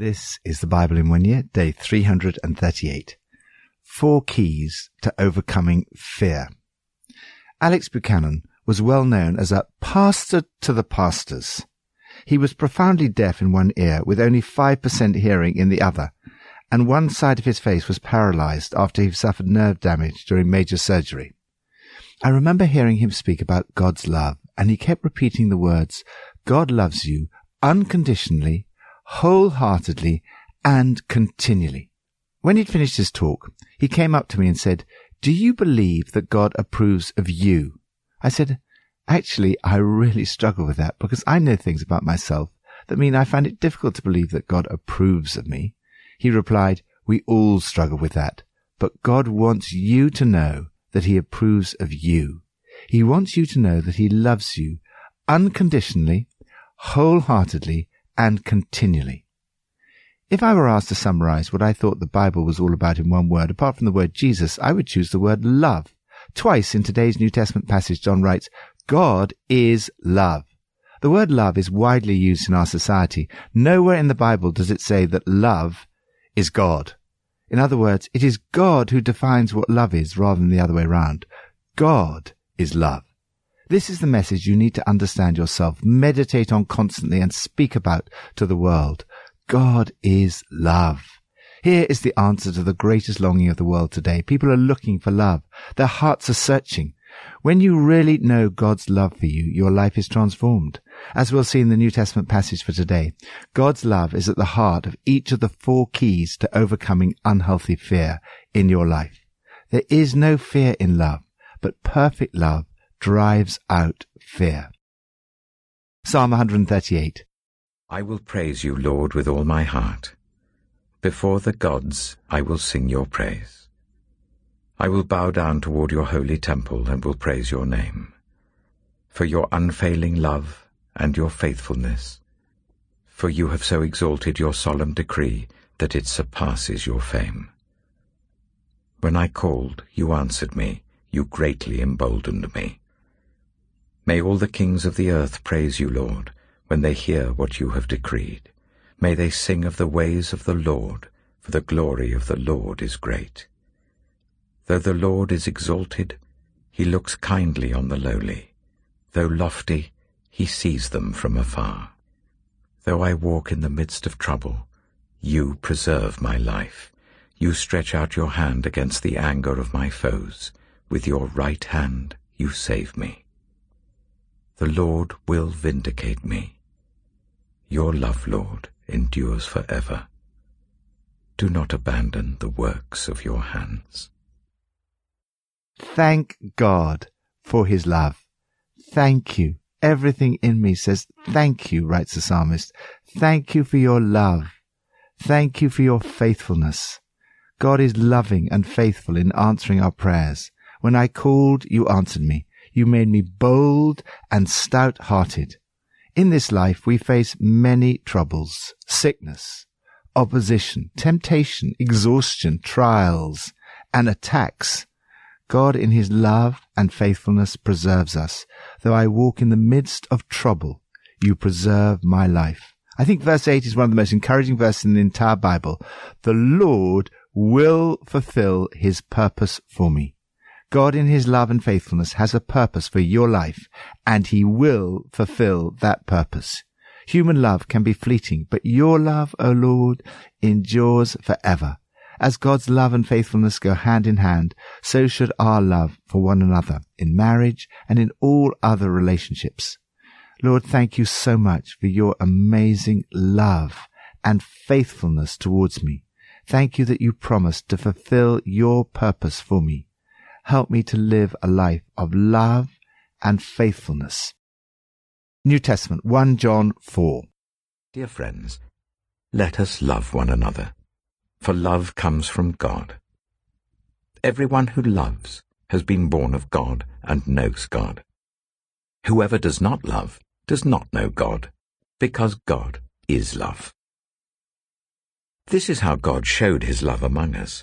This is the Bible in 1 Year, day 338. 4 keys to overcoming fear. Alex Buchanan was well known as a pastor to the pastors. He was profoundly deaf in one ear with only 5% hearing in the other, and one side of his face was paralyzed after he suffered nerve damage during major surgery. I remember hearing him speak about God's love, and he kept repeating the words, God loves you unconditionally, wholeheartedly and continually. When he'd finished his talk, he came up to me and said, "Do you believe that God approves of you?" I said, "Actually, I really struggle with that because I know things about myself that mean I find it difficult to believe that God approves of me." He replied, "We all struggle with that, but God wants you to know that he approves of you. He wants you to know that he loves you unconditionally, wholeheartedly, and continually." If I were asked to summarize what I thought the Bible was all about in one word, apart from the word Jesus, I would choose the word love. Twice in today's New Testament passage, John writes, God is love. The word love is widely used in our society. Nowhere in the Bible does it say that love is God. In other words, it is God who defines what love is rather than the other way around. God is love. This is the message you need to understand yourself, meditate on constantly, and speak about to the world. God is love. Here is the answer to the greatest longing of the world today. People are looking for love. Their hearts are searching. When you really know God's love for you, your life is transformed. As we'll see in the New Testament passage for today, God's love is at the heart of each of the 4 keys to overcoming unhealthy fear in your life. There is no fear in love, but perfect love drives out fear. Psalm 138. I will praise you, Lord, with all my heart. Before the gods I will sing your praise. I will bow down toward your holy temple and will praise your name, for your unfailing love and your faithfulness, for you have so exalted your solemn decree that it surpasses your fame. When I called, you answered me, you greatly emboldened me. May all the kings of the earth praise you, Lord, when they hear what you have decreed. May they sing of the ways of the Lord, for the glory of the Lord is great. Though the Lord is exalted, he looks kindly on the lowly. Though lofty, he sees them from afar. Though I walk in the midst of trouble, you preserve my life. You stretch out your hand against the anger of my foes. With your right hand you save me. The Lord will vindicate me. Your love, Lord, endures forever. Do not abandon the works of your hands. Thank God for his love. Thank you. Everything in me says thank you, writes the psalmist. Thank you for your love. Thank you for your faithfulness. God is loving and faithful in answering our prayers. When I called, you answered me. You made me bold and stout-hearted. In this life we face many troubles, sickness, opposition, temptation, exhaustion, trials, and attacks. God in his love and faithfulness preserves us. Though I walk in the midst of trouble, you preserve my life. I think verse 8 is one of the most encouraging verses in the entire Bible. The Lord will fulfill his purpose for me. God in his love and faithfulness has a purpose for your life, and he will fulfill that purpose. Human love can be fleeting, but your love, O Lord, endures forever. As God's love and faithfulness go hand in hand, so should our love for one another in marriage and in all other relationships. Lord, thank you so much for your amazing love and faithfulness towards me. Thank you that you promised to fulfill your purpose for me. Help me to live a life of love and faithfulness. New Testament, 1 John 4. Dear friends, let us love one another, for love comes from God. Everyone who loves has been born of God and knows God. Whoever does not love does not know God, because God is love. This is how God showed his love among us.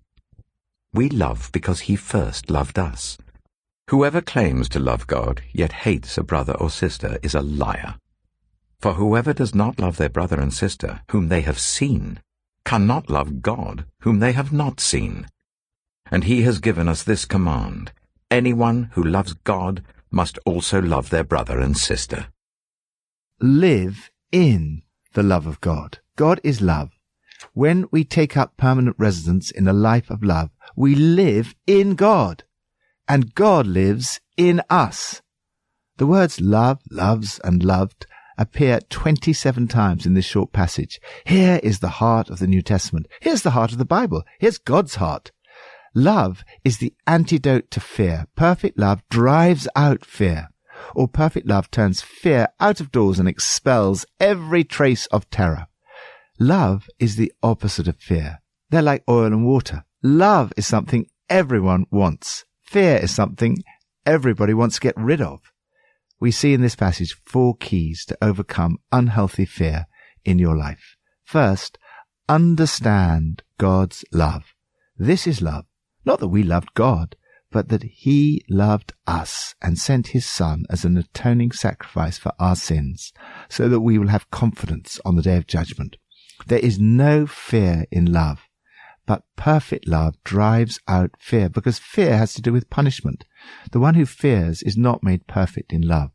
We love because he first loved us. Whoever claims to love God yet hates a brother or sister is a liar. For whoever does not love their brother and sister whom they have seen cannot love God whom they have not seen. And he has given us this command: anyone who loves God must also love their brother and sister. Live in the love of God. God is love. When we take up permanent residence in a life of love, we live in God, and God lives in us. The words love, loves, and loved appear 27 times in this short passage. Here is the heart of the New Testament. Here's the heart of the Bible. Here's God's heart. Love is the antidote to fear. Perfect love drives out fear, or perfect love turns fear out of doors and expels every trace of terror. Love is the opposite of fear. They're like oil and water. Love is something everyone wants. Fear is something everybody wants to get rid of. We see in this passage 4 keys to overcome unhealthy fear in your life. First, understand God's love. This is love. Not that we loved God, but that he loved us and sent his Son as an atoning sacrifice for our sins, so that we will have confidence on the day of judgment. There is no fear in love, but perfect love drives out fear, because fear has to do with punishment. The one who fears is not made perfect in love.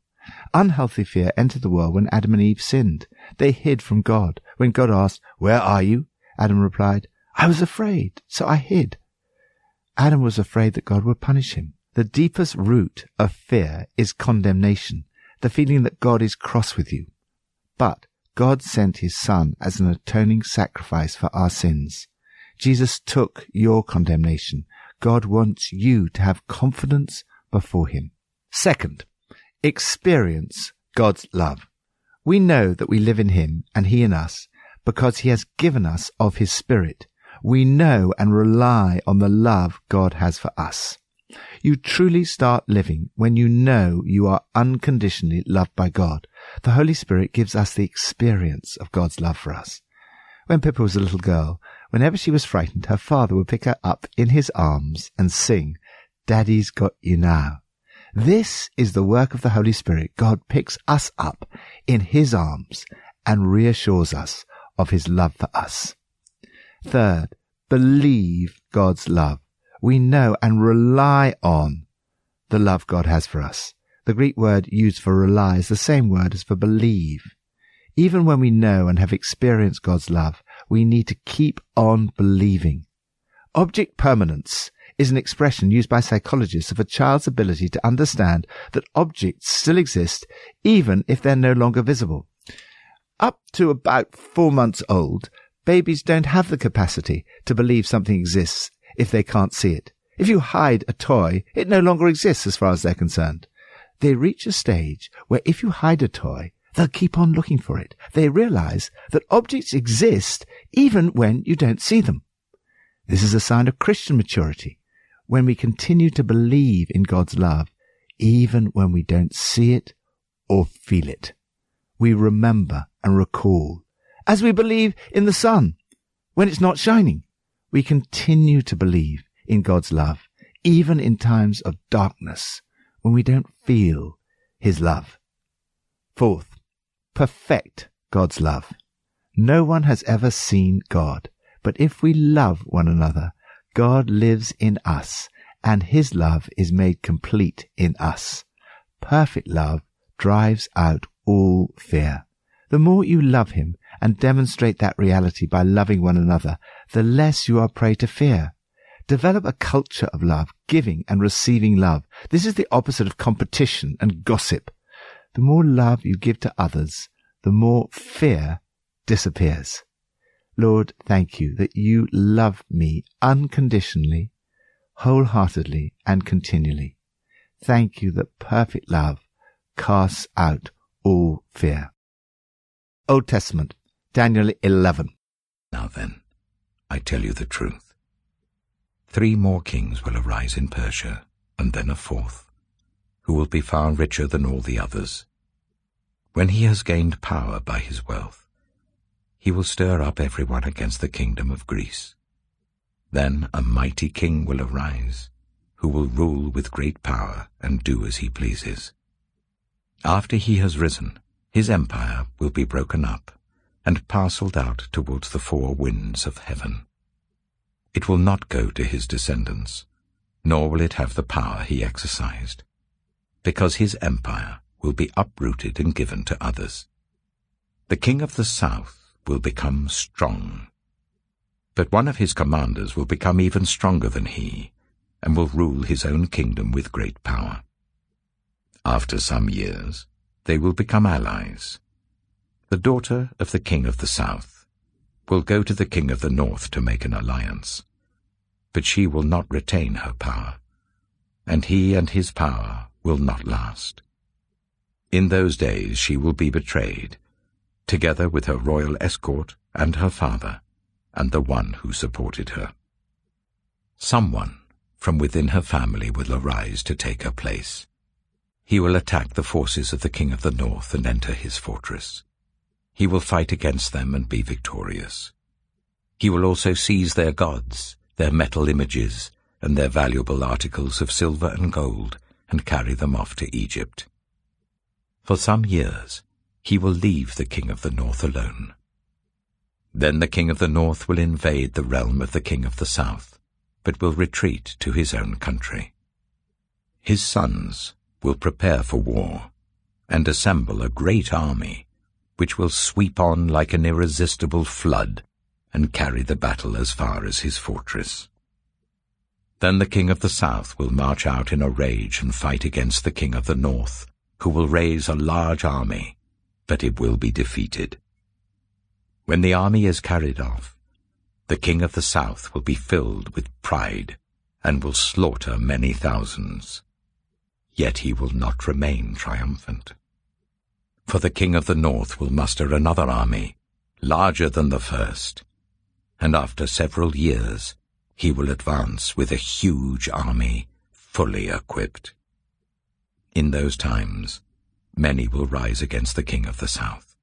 Unhealthy fear entered the world when Adam and Eve sinned. They hid from God. When God asked, "Where are you?" Adam replied, "I was afraid, so I hid." Adam was afraid that God would punish him. The deepest root of fear is condemnation, the feeling that God is cross with you. But God sent his Son as an atoning sacrifice for our sins. Jesus took your condemnation. God wants you to have confidence before him. Second, experience God's love. We know that we live in him and he in us because he has given us of his Spirit. We know and rely on the love God has for us. You truly start living when you know you are unconditionally loved by God. The Holy Spirit gives us the experience of God's love for us. When Pippa was a little girl, whenever she was frightened, her father would pick her up in his arms and sing, "Daddy's Got You Now." This is the work of the Holy Spirit. God picks us up in his arms and reassures us of his love for us. Third, believe God's love. We know and rely on the love God has for us. The Greek word used for rely is the same word as for believe. Even when we know and have experienced God's love, we need to keep on believing. Object permanence is an expression used by psychologists of a child's ability to understand that objects still exist even if they're no longer visible. Up to about 4 months old, babies don't have the capacity to believe something exists if they can't see it. If you hide a toy, it no longer exists as far as they're concerned. They reach a stage where if you hide a toy, they'll keep on looking for it. They realize that objects exist even when you don't see them. This is a sign of Christian maturity, when we continue to believe in God's love even when we don't see it or feel it. We remember and recall, as we believe in the sun when it's not shining. we continue to believe in God's love, even in times of darkness, when we don't feel his love. Fourth, perfect God's love. No one has ever seen God, but if we love one another, God lives in us, and his love is made complete in us. Perfect love drives out all fear. The more you love him and demonstrate that reality by loving one another, the less you are prey to fear. Develop a culture of love, giving and receiving love. This is the opposite of competition and gossip. The more love you give to others, the more fear disappears. Lord, thank you that you love me unconditionally, wholeheartedly, and continually. Thank you that perfect love casts out all fear. Old Testament, Daniel 11. Now then, I tell you the truth. 3 more kings will arise in Persia, and then a 4th, who will be far richer than all the others. When he has gained power by his wealth, he will stir up everyone against the kingdom of Greece. Then a mighty king will arise, who will rule with great power and do as he pleases. After he has risen, his empire will be broken up and parcelled out towards the 4 winds of heaven. It will not go to his descendants, nor will it have the power he exercised, because his empire will be uprooted and given to others. The king of the south will become strong, but one of his commanders will become even stronger than he, and will rule his own kingdom with great power. After some years, they will become allies. The daughter of the king of the south will go to the king of the north to make an alliance, but she will not retain her power, and he and his power will not last. In those days she will be betrayed, together with her royal escort and her father, and the one who supported her. Someone from within her family will arise to take her place. He will attack the forces of the king of the north and enter his fortress. He will fight against them and be victorious. He will also seize their gods, their metal images, and their valuable articles of silver and gold, and carry them off to Egypt. For some years, he will leave the king of the north alone. Then the king of the north will invade the realm of the king of the south, but will retreat to his own country. His sons will prepare for war and assemble a great army, which will sweep on like an irresistible flood and carry the battle as far as his fortress. Then the king of the south will march out in a rage and fight against the king of the north, who will raise a large army, but it will be defeated. When the army is carried off, the king of the south will be filled with pride and will slaughter many thousands. Yet he will not remain triumphant. For the king of the north will muster another army, larger than the first, and after several years he will advance with a huge army, fully equipped. In those times, many will rise against the king of the south.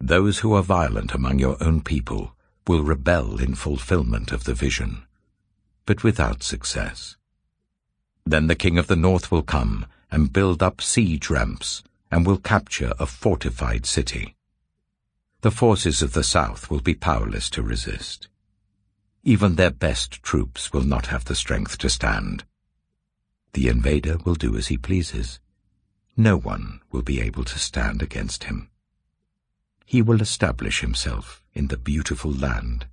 Those who are violent among your own people will rebel in fulfillment of the vision, but without success. Then the king of the north will come and build up siege ramps and will capture a fortified city. The forces of the south will be powerless to resist. Even their best troops will not have the strength to stand. The invader will do as he pleases. No one will be able to stand against him. He will establish himself in the beautiful land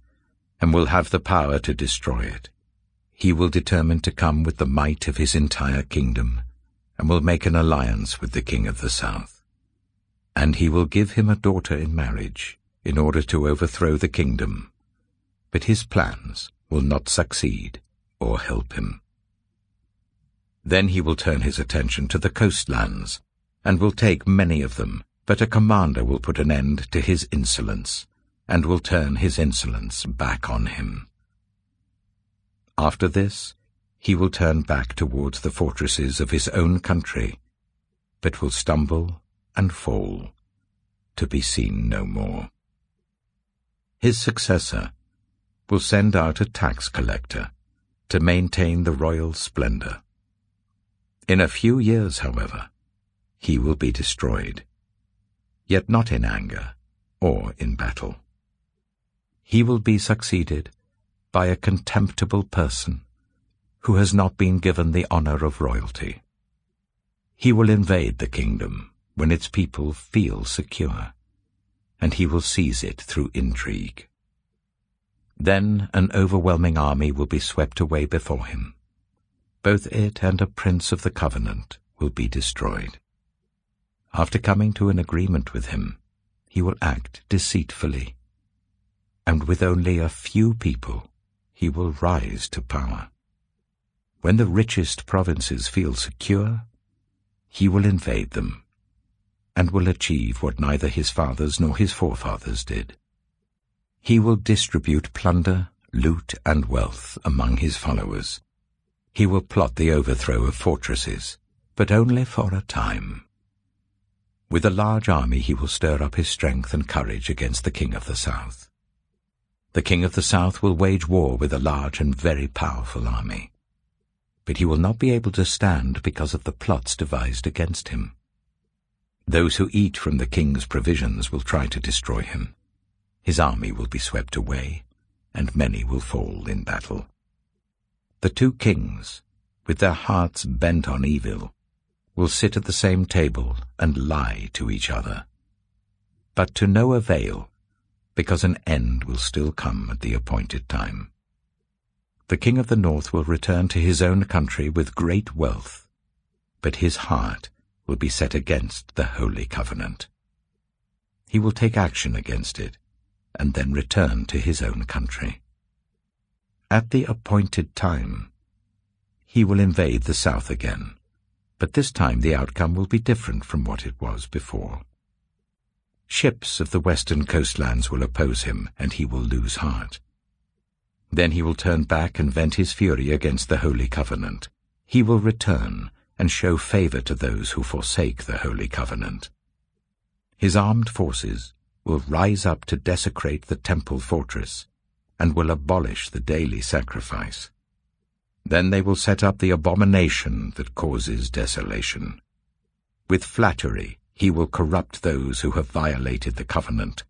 and will have the power to destroy it. He will determine to come with the might of his entire kingdom and will make an alliance with the king of the south. And he will give him a daughter in marriage in order to overthrow the kingdom, but his plans will not succeed or help him. Then he will turn his attention to the coastlands, and will take many of them, but a commander will put an end to his insolence, and will turn his insolence back on him. After this, he will turn back towards the fortresses of his own country, but will stumble and fall, to be seen no more. His successor will send out a tax collector to maintain the royal splendor. In a few years, however, he will be destroyed, yet not in anger or in battle. He will be succeeded by a contemptible person who has not been given the honor of royalty. He will invade the kingdom when its people feel secure, and he will seize it through intrigue. Then an overwhelming army will be swept away before him. Both it and a prince of the covenant will be destroyed. After coming to an agreement with him, he will act deceitfully, and with only a few people he will rise to power. When the richest provinces feel secure, he will invade them and will achieve what neither his fathers nor his forefathers did. He will distribute plunder, loot, and wealth among his followers. He will plot the overthrow of fortresses, but only for a time. With a large army he will stir up his strength and courage against the king of the south. The king of the south will wage war with a large and very powerful army, but he will not be able to stand because of the plots devised against him. Those who eat from the king's provisions will try to destroy him. His army will be swept away, and many will fall in battle. The two kings, with their hearts bent on evil, will sit at the same table and lie to each other, but to no avail, because an end will still come at the appointed time. The king of the north will return to his own country with great wealth, but his heart will be set against the Holy Covenant. He will take action against it, and then return to his own country. At the appointed time, he will invade the south again, but this time the outcome will be different from what it was before. Ships of the western coastlands will oppose him, and he will lose heart. Then he will turn back and vent his fury against the Holy Covenant. He will return and show favor to those who forsake the Holy Covenant. His armed forces will rise up to desecrate the temple fortress and will abolish the daily sacrifice. Then they will set up the abomination that causes desolation. With flattery he will corrupt those who have violated the covenant,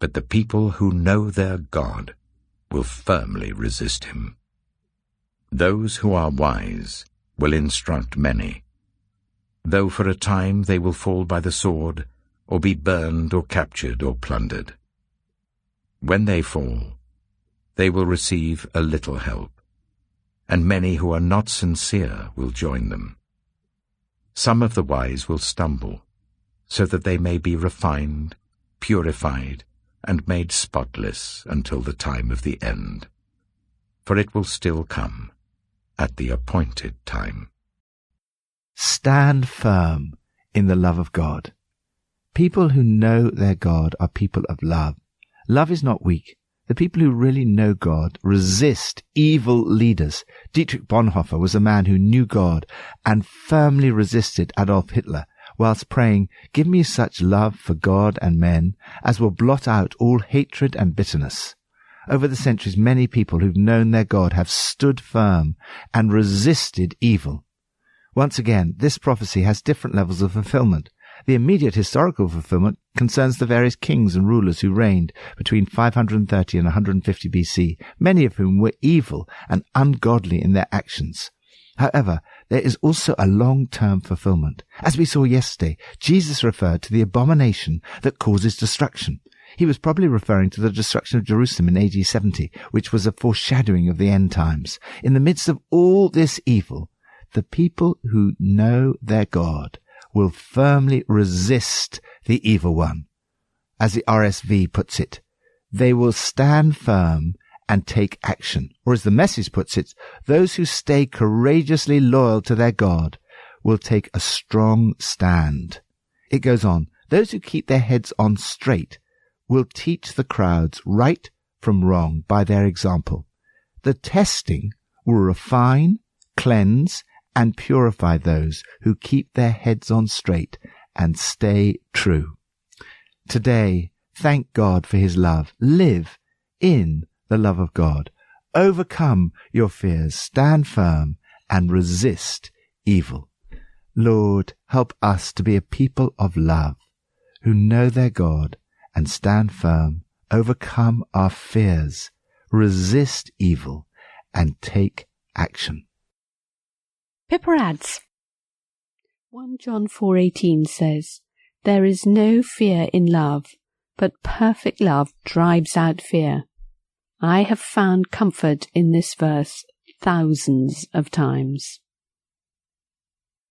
but the people who know their God will firmly resist him. Those who are wise will instruct many, though for a time they will fall by the sword or be burned or captured or plundered. When they fall, they will receive a little help, and many who are not sincere will join them. Some of the wise will stumble, so that they may be refined, purified, and made spotless until the time of the end, for it will still come at the appointed time. Stand firm in the love of God. People who know their God are people of love. Love is not weak. The people who really know God resist evil leaders. Dietrich Bonhoeffer was a man who knew God and firmly resisted Adolf Hitler whilst praying, "Give me such love for God and men as will blot out all hatred and bitterness." Over the centuries, many people who've known their God have stood firm and resisted evil. Once again, this prophecy has different levels of fulfillment. The immediate historical fulfillment concerns the various kings and rulers who reigned between 530 and 150 BC, many of whom were evil and ungodly in their actions. However, there is also a long-term fulfillment. As we saw yesterday, Jesus referred to the abomination that causes destruction. He was probably referring to the destruction of Jerusalem in AD 70, which was a foreshadowing of the end times. In the midst of all this evil, the people who know their God will firmly resist the evil one. As the RSV puts it, they will stand firm and take action. Or as the Message puts it, those who stay courageously loyal to their God will take a strong stand. It goes on, those who keep their heads on straight will teach the crowds right from wrong by their example. The testing will refine, cleanse, and purify those who keep their heads on straight and stay true. Today, thank God for his love. Live in the love of God. Overcome your fears, stand firm, and resist evil. Lord, help us to be a people of love, who know their God and stand firm, overcome our fears, resist evil, and take action. Pippa adds, 1 John 4:18 says, "There is no fear in love, but perfect love drives out fear." I have found comfort in this verse thousands of times.